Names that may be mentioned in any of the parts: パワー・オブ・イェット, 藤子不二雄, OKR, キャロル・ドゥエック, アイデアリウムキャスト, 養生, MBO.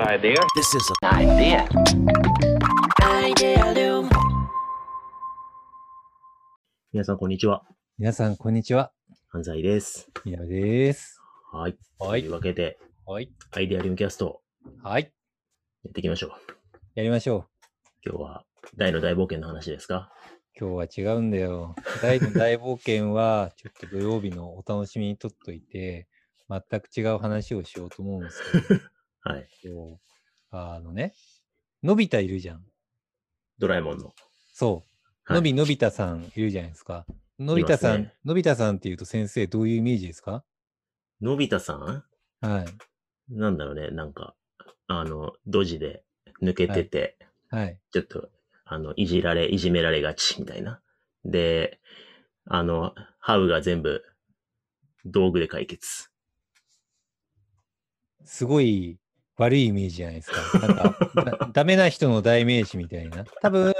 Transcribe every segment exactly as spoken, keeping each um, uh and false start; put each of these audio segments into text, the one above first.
idea. This is an idea. Idea. 皆さんこんにちは。皆さんこんにちは。安西です。宮部です。はい。はい、というわけで、はい、アイデアリウムキャスト。はい。やっていきましょう。やりましょう。今日は大の大冒険の話ですか？今日は違うんだよ。大の大冒険はちょっと土曜日のお楽しみにとっといて、全く違う話をしようと思うんですけど。はい。あのね、のび太いるじゃん。ドラえもんの。そう。のびのび太さんいるじゃないですか。のび太さん、ね、のび太さんっていうと先生どういうイメージですか？のび太さん？はい。なんだろうね、なんか、あの、ドジで抜けてて、はいはい、ちょっと、あの、いじられ、いじめられがち、みたいな。で、あの、ハウが全部、道具で解決。すごい悪いイメージじゃないですか。なんか、ダメな人の代名詞みたいな。多分、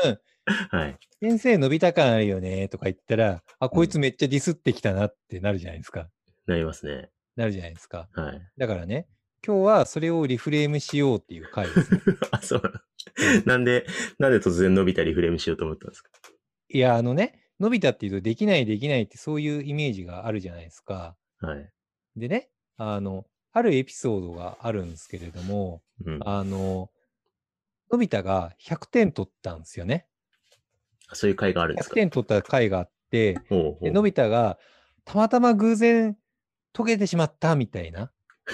はい、先生伸びた感あるよね、とか言ったら、あ、こいつめっちゃディスってきたなってなるじゃないですか。なりますね。なるじゃないですか。はい。だからね、今日はそれをリフレームしようっていう回です、ね。あ、そうなんで、なんで突然のび太リフレームしようと思ったんですか？いや、あのね、のび太っていうとできないできないってそういうイメージがあるじゃないですか。はい。でね、あの、あるエピソードがあるんですけれども、うん、あの、のび太がひゃくてん取ったんですよね。そういう回があるんですか？ひゃくてん取った回があって、おうおう、でのび太がたまたま偶然解けてしまったみたいな。ひ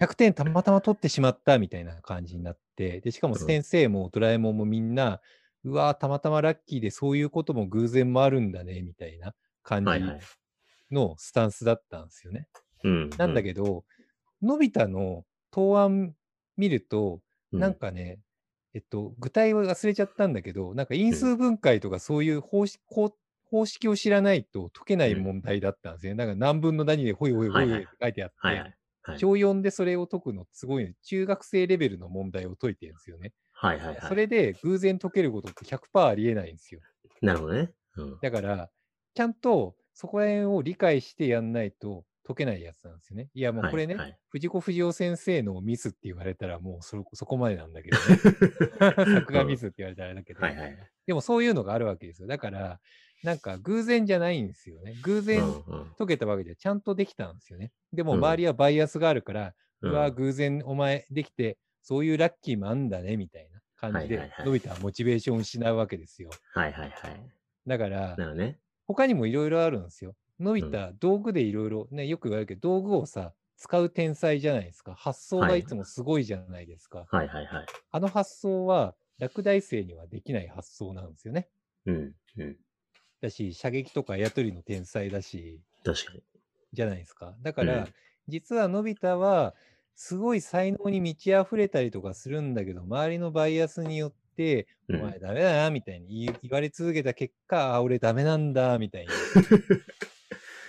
ゃくてんたまたま取ってしまったみたいな感じになって、でしかも先生もドラえもんもみんな、うん、うわーたまたまラッキーでそういうことも偶然もあるんだねみたいな感じのスタンスだったんですよね。はいはい、なんだけど、うん、のび太の答案見るとなんかね、うん、えっと具体は忘れちゃったんだけど、なんか因数分解とかそういう方式、うん、方式を知らないと解けない問題だったんですよね。なんか何分の何でほいほいほいって書いてあって。はいはいはいはい、小よんでそれを解くのってすごい、ね、中学生レベルの問題を解いてるんですよね。はいはいはい。それで偶然解けることって ひゃくパーセント ありえないんですよ。なるほどね。うん、だから、ちゃんとそこら辺を理解してやんないと解けないやつなんですよね。いや、もうこれね、はいはい、藤子不二雄先生のミスって言われたらもう そ, そこまでなんだけどね。作画ミスって言われたらあれだけど、ね、うんはいはい。でもそういうのがあるわけですよ。だから、なんか偶然じゃないんですよね。偶然解けたわけじゃちゃんとできたんですよね。うんうん、でも周りはバイアスがあるから、うん、うわ偶然お前できてそういうラッキーもあんだねみたいな感じでのび太はモチベーションを失うわけですよ。はいはいはい。だから、なるね、他にもいろいろあるんですよ。のび太道具でいろいろね、よく言われるけど道具をさ使う天才じゃないですか。発想がいつもすごいじゃないですか。はいはいはい。あの発想は落第生にはできない発想なんですよね。うんうん。だし射撃とかあやとりの天才だし、確かにじゃないですか。だから、うん、実はのび太はすごい才能に満ち溢れたりとかするんだけど、周りのバイアスによって、うん、お前ダメだなみたいに言われ続けた結果、あ俺ダメなんだみたいに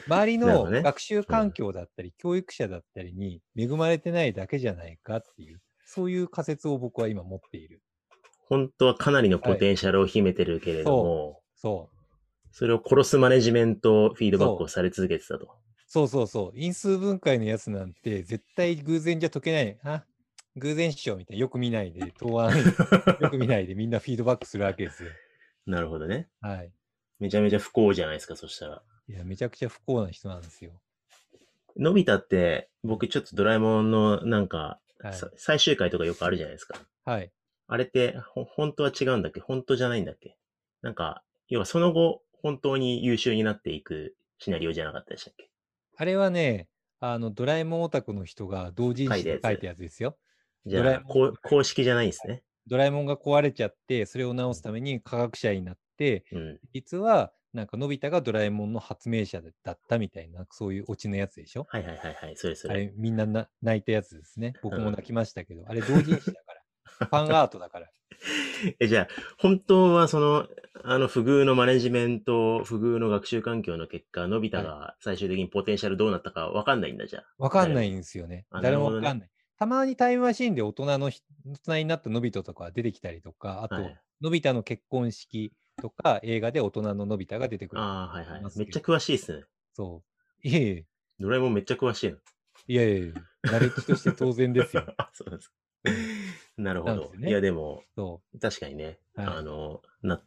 周りの学習環境だったり、ねうん、教育者だったりに恵まれてないだけじゃないかっていう、そういう仮説を僕は今持っている。本当はかなりのポテンシャルを秘めてるけれども、はい、そう、そうそれを殺すマネジメントフィードバックをされ続けてたと。そうそうそう。因数分解のやつなんて絶対偶然じゃ解けない。あ、偶然しようみたいな。よく見ないで、答案よく見ないでみんなフィードバックするわけですよ。なるほどね。はい。めちゃめちゃ不幸じゃないですか、そしたら。いや、めちゃくちゃ不幸な人なんですよ。のび太って、僕ちょっとドラえもんのなんか、はい、最終回とかよくあるじゃないですか。はい。あれって、ほ、本当は違うんだっけ？本当じゃないんだっけ？なんか、要はその後、本当に優秀になっていくシナリオじゃなかったでしたっけ？あれはね、あの、ドラえもんオタクの人が同人誌で書いたやつですよ。じゃあ、公式じゃないんですね。ドラえもんが壊れちゃって、それを直すために科学者になって、うん、実は、なんか、のび太がドラえもんの発明者だったみたいな、そういうオチのやつでしょ？はいはいはいはい、それそれ。あれ、みんなな泣いたやつですね。僕も泣きましたけど、うん、あれ同人誌だから。ファンアートだから。え、じゃあ、本当はその、あの、不遇のマネジメント、不遇の学習環境の結果、のび太が最終的にポテンシャルどうなったか分かんないんだ、じゃあ。分かんないんですよね。誰も分かんない。たまにタイムマシーンで大人の、大人になったのび太とか出てきたりとか、あと、はい、のび太の結婚式とか、映画で大人ののび太が出てくる。ああ、はいはい。めっちゃ詳しいっすね。そう。いえいえ。ドラえもんめっちゃ詳しいの。いやいやいや、ナレッジとして当然ですよ。そうです。なるほど。ね、いやでも確かにね、はい、あのな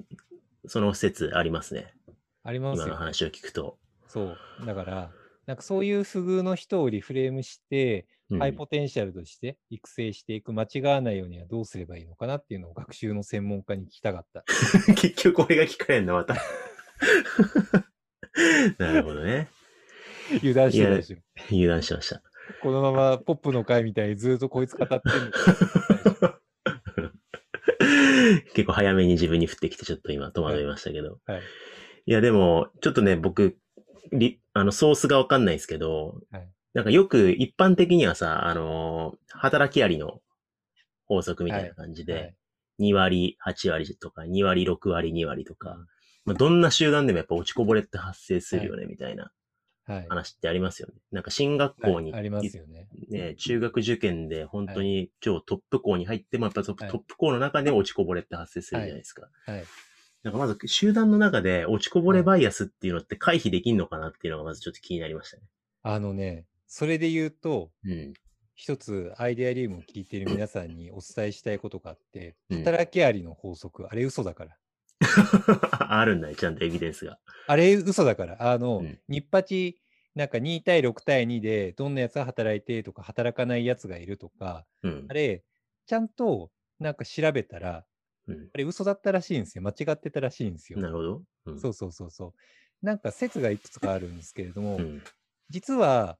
その説ありますね。ありますよ、ね、今の話を聞くと。そうだからなんかそういう不遇の人をリフレームして、うん、ハイポテンシャルとして育成していく、間違わないようにはどうすればいいのかなっていうのを学習の専門家に聞きたかった。結局俺が聞かれんのまた。なるほどね。油断してました。油断しました。このままポップの回みたいにずっとこいつ語ってる。結構早めに自分に降ってきてちょっと今戸惑いましたけど。はいはい、いやでもちょっとね僕リあのソースがわかんないですけど、はい、なんかよく一般的にはさ、あのー、働きありの法則みたいな感じで、はいはい、にわりはちわりとかにわりろくわりにわりとか、まあ、どんな集団でもやっぱ落ちこぼれって発生するよね、はい、みたいな話ってありますよね。なんか進学校に、はい、ありますよね。ね、中学受験で本当に超トップ校に入ってもやっぱトップ、はい、トップ校の中で落ちこぼれって発生するじゃないですか。はいはい、なんかまず集団の中で落ちこぼれバイアスっていうのって回避できんのかなっていうのがまずちょっと気になりましたね。あのね、それで言うと、うん、一つアイデアリウムを聞いている皆さんにお伝えしたいことがあって、うん、働きありの法則、あれ嘘だから。あるんだよ、ちゃんとエビデンスが。あれ嘘だから、あの、うん、ニッパチなんかにたいろくたいにでどんなやつが働いてとか働かないやつがいるとか、うん、あれちゃんとなんか調べたら、うん、あれ嘘だったらしいんですよ。間違ってたらしいんですよ。なるほど、うん、そうそうそうそう。なんか説がいくつかあるんですけれども、うん、実は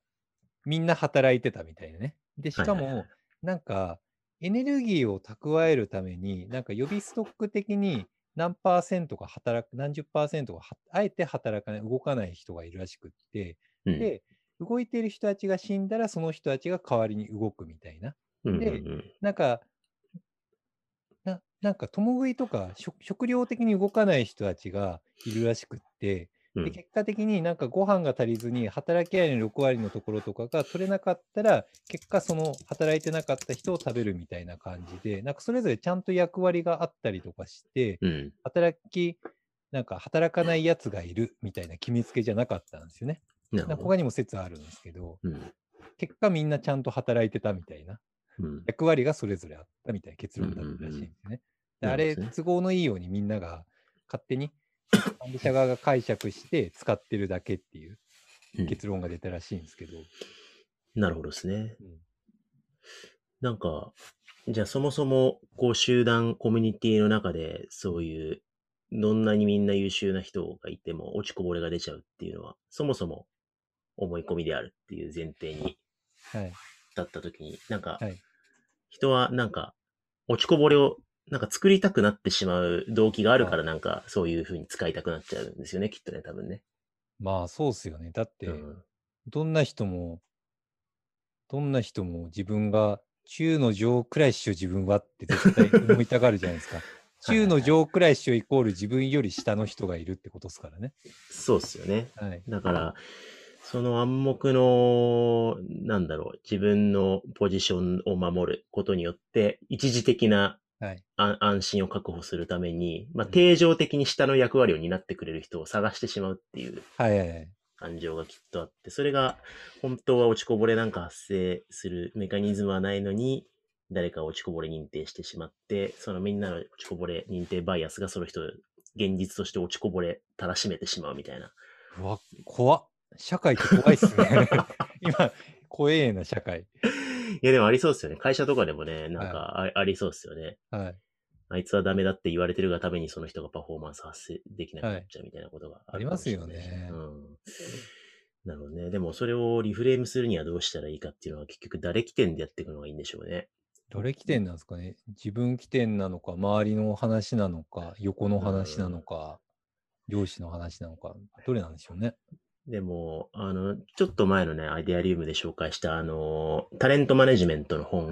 みんな働いてたみたいなね。でしかも、はいはい、なんかエネルギーを蓄えるためになんか予備ストック的に何パーセントか働く何十パーセントがあえて働かない動かない人がいるらしくって、うん、で動いている人たちが死んだらその人たちが代わりに動くみたいな。うんうんうん、でなんかな, なんか共食いとか 食, 食料的に動かない人たちがいるらしくって、うん、で結果的になんかご飯が足りずに働き合いのろくわりのところとかが取れなかったら結果その働いてなかった人を食べるみたいな感じで、なんかそれぞれちゃんと役割があったりとかして、うん、働きなんか働かないやつがいるみたいな決めつけじゃなかったんですよね。なんか他にも説あるんですけど、うん、結果みんなちゃんと働いてたみたいな。うん、役割がそれぞれあったみたいな結論だったらしいんですね。うんうんうん、あれ、ね、都合のいいようにみんなが勝手に管理者側が解釈して使ってるだけっていう結論が出たらしいんですけど、うん、なるほどですね。うん、なんかじゃあそもそもこう集団コミュニティの中でそういうどんなにみんな優秀な人がいても落ちこぼれが出ちゃうっていうのはそもそも思い込みであるっていう前提に、はいだったときに、なんか、はい、人はなんか、落ちこぼれをなんか作りたくなってしまう動機があるから、なんか、そういうふうに使いたくなっちゃうんですよね、きっとね、多分ね。まあ、そうっすよね。だって、うん、どんな人も、どんな人も自分が、中の上くらいっしょ自分はって絶対思いたがるじゃないですか。中の上くらいっしょイコール自分より下の人がいるってことですからね。そうっすよね。はい、だから、その暗黙の、なんだろう、自分のポジションを守ることによって、一時的な、はい、安心を確保するために、まあ、定常的に下の役割を担ってくれる人を探してしまうっていう感情がきっとあって、はいはいはい、それが本当は落ちこぼれなんか発生するメカニズムはないのに、誰か落ちこぼれ認定してしまって、そのみんなの落ちこぼれ認定バイアスがその人、現実として落ちこぼれたらしめてしまうみたいな。うわ、怖っ。社会って怖いっすね。今、怖えな社会。いやでもありそうですよね。会社とかでもね、なんか あ,、はい、ありそうですよね、はい。あいつはダメだって言われてるがためにその人がパフォーマンス発生できなくなっちゃうみたいなことが あ,、はい、ありますよね。うん。なるほどね。でもそれをリフレームするにはどうしたらいいかっていうのは結局誰起点でやっていくのがいいんでしょうね。誰起点なんですかね。自分起点なのか、周りの話なのか、横の話なのか、上司の話なのか、どれなんでしょうね。でも、あの、ちょっと前のね、アイデアリウムで紹介した、あの、タレントマネジメントの本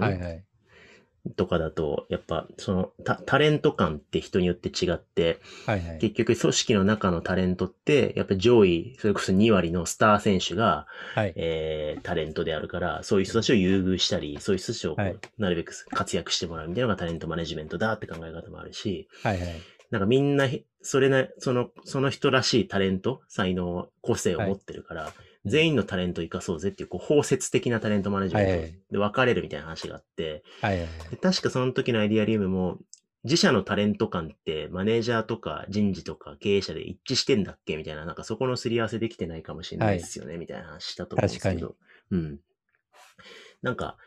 とかだと、はいはい、やっぱ、そのタ、タレント感って人によって違って、はいはい、結局組織の中のタレントって、やっぱ上位、それこそにわりのスター選手が、はいえー、タレントであるから、そういう人たちを優遇したり、そういう人たちをなるべく活躍してもらうみたいなのがタレントマネジメントだって考え方もあるし、はいはいなんかみんな、それな、その、その人らしいタレント、才能、個性を持ってるから、はい、全員のタレント生かそうぜっていう、こう、包摂的なタレントマネジメントで分かれるみたいな話があって、はいはいはい、で確かその時のアイデアリウムも、自社のタレント感ってマネージャーとか人事とか経営者で一致してんだっけみたいな、なんかそこのすり合わせできてないかもしれないですよね、はい、みたいな話したと思うんですけど。うん。なんか、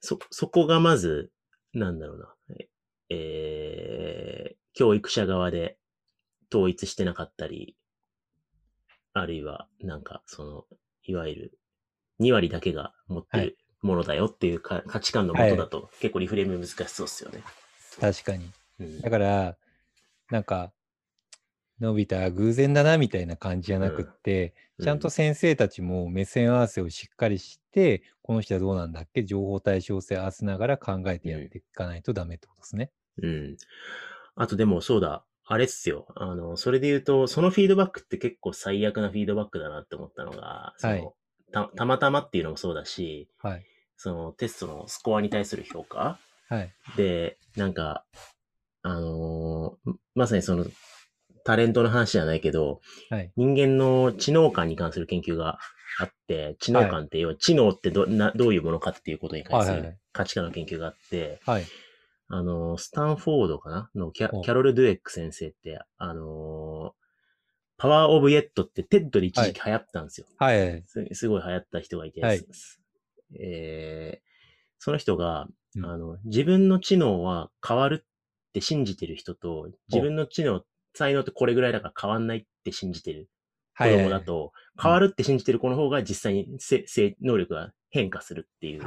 そ、そこがまず、なんだろうな、えー、教育者側で統一してなかったり、あるいは、なんか、その、いわゆる、に割だけが持ってるものだよっていうか、はい、価値観のもとだと、結構リフレーム難しそうですよね。確かに。うん、だから、なんか、のび太は偶然だなみたいな感じじゃなくって、うん、ちゃんと先生たちも目線合わせをしっかりして、うん、この人はどうなんだっけ、情報対称性合わせながら考えてやっていかないとダメってことですね。うん。あとでもそうだ、あれっすよ。あの、それで言うと、そのフィードバックって結構最悪なフィードバックだなって思ったのが、その、はい、た、たまたまっていうのもそうだし、はい、そのテストのスコアに対する評価、はい、で、なんか、あのー、まさにその、タレントの話じゃないけど、はい、人間の知能感に関する研究があって、知能感って要は知能ってど、な、どういうものかっていうことに関する価値観の研究があって、はいはいはい、あの、スタンフォードかなのキャ、キャロル・ドゥエック先生って、あのー、パワー・オブ・イェットってテッドで一時期流行ったんですよ。はいはいはい、す, すごい流行った人がいて、はいえー、その人が、うん、あの、自分の知能は変わるって信じてる人と、自分の知能才能ってこれぐらいだから変わんないって信じてる子供だと、はいはいはい、変わるって信じてる子の方が実際にせ、せ、能力が変化するっていう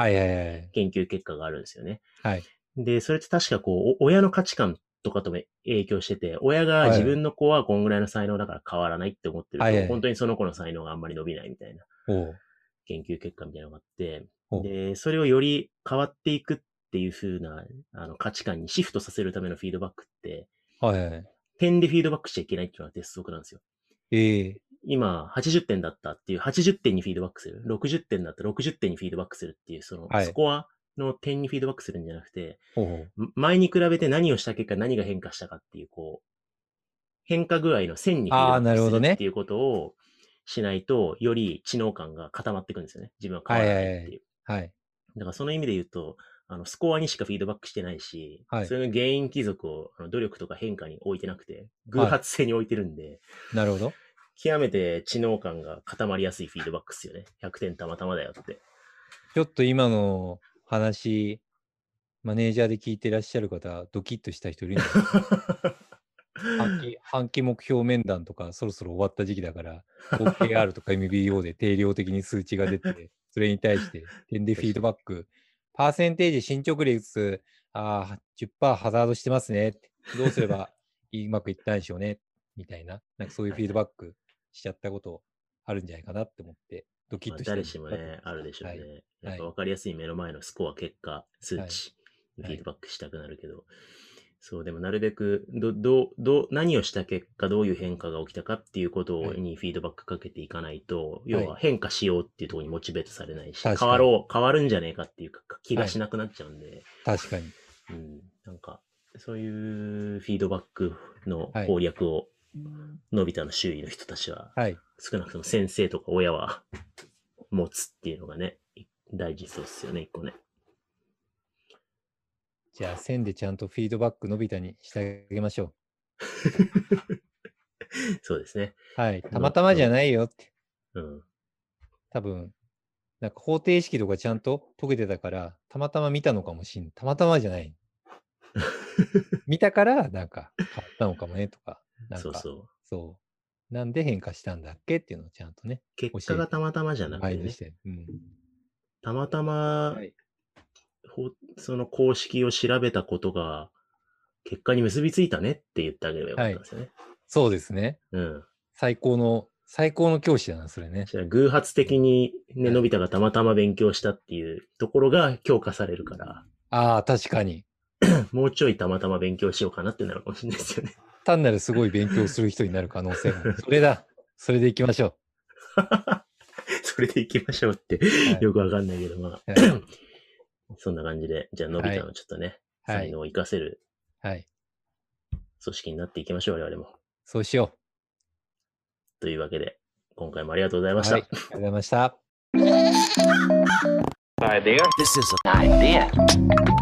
研究結果があるんですよね。はいはいはい、で、それって確かこう、親の価値観とかとも影響してて、親が自分の子はこんぐらいの才能だから変わらないって思ってると、はいはい、本当にその子の才能があんまり伸びないみたいな研究結果みたいなのがあって、で、それをより変わっていくっていう風なあの価値観にシフトさせるためのフィードバックって、はいはいはい点でフィードバックしちゃいけないっていうのは鉄則なんですよ。ええー。今、はちじゅってんだったっていう、はちじゅってんにフィードバックする。ろくじゅってんだったらろくじゅってんにフィードバックするっていう、その、スコアの点にフィードバックするんじゃなくて、はい、前に比べて何をした結果何が変化したかっていう、こう、変化具合の線にフィードバックするっていうことをしないと、より知能感が固まっていくんですよね。自分は変わらないっていう。はい、はいはい。だからその意味で言うと、あの、スコアにしかフィードバックしてないし、はい、それの原因帰属をあの努力とか変化に置いてなくて、偶発性に置いてるんで、はい、なるほど。極めて知能感が固まりやすいフィードバックっすよね。ひゃくてんたまたまだよって。ちょっと今の話、マネージャーで聞いてらっしゃる方、ドキッとした人いるんですか？半期、半期目標面談とかそろそろ終わった時期だから、オーケーアール とか エムビーオー で定量的に数値が出て、それに対して点でフィードバック、パーセンテージ進捗率、あー じゅっパーセント ハザードしてますね。どうすればうまくいったんでしょうね。みたいな、なんかそういうフィードバックしちゃったことあるんじゃないかなって思って、ドキッとして、まあ、誰しもね、あるでしょうね。はい、なんか分かりやすい目の前のスコア、結果、数値、はい、フィードバックしたくなるけど、はい、そう、でもなるべくど、ど、ど、何をした結果、どういう変化が起きたかっていうことにフィードバックかけていかないと、はい、要は変化しようっていうところにモチベートされないし、変わろう、変わるんじゃねえかっていうか気がしなくなっちゃうんで、はい、確かに。うん、なんか、そういうフィードバックの攻略を、のび太の周囲の人たちは、はい、少なくとも先生とか親は持つっていうのがね、大事そうっすよね、一個ね。じゃあ線でちゃんとフィードバックのび太にしてあげましょう。そうですね。はい。たまたまじゃないよって。うん。多分、なんか方程式とかちゃんと解けてたから、たまたま見たのかもしんない。たまたまじゃない。見たから、なんか変わったのかもねとか。なんかそうそう。そう。なんで変化したんだっけっていうのをちゃんとね。結果がたまたまじゃなくてね。てうん、たまたま、はいその公式を調べたことが結果に結びついたねって言ってあげればよかったんですよね、はい、そうですね、うん、最高の最高の教師だなそれね偶発的に、ね、のび太がたまたま勉強したっていうところが強化されるからああ確かにもうちょいたまたま勉強しようかなってなるかもしれないですよね単なるすごい勉強する人になる可能性もそれだそれでいきましょうそれでいきましょうってよくわかんないけどまあ、はいそんな感じで、じゃあ、のび太のちょっとね、はい、才能を生かせる、はい。組織になっていきましょう、我々も。そうしよう。というわけで、今回もありがとうございました。はい、ありがとうございました。Idea. This is an idea.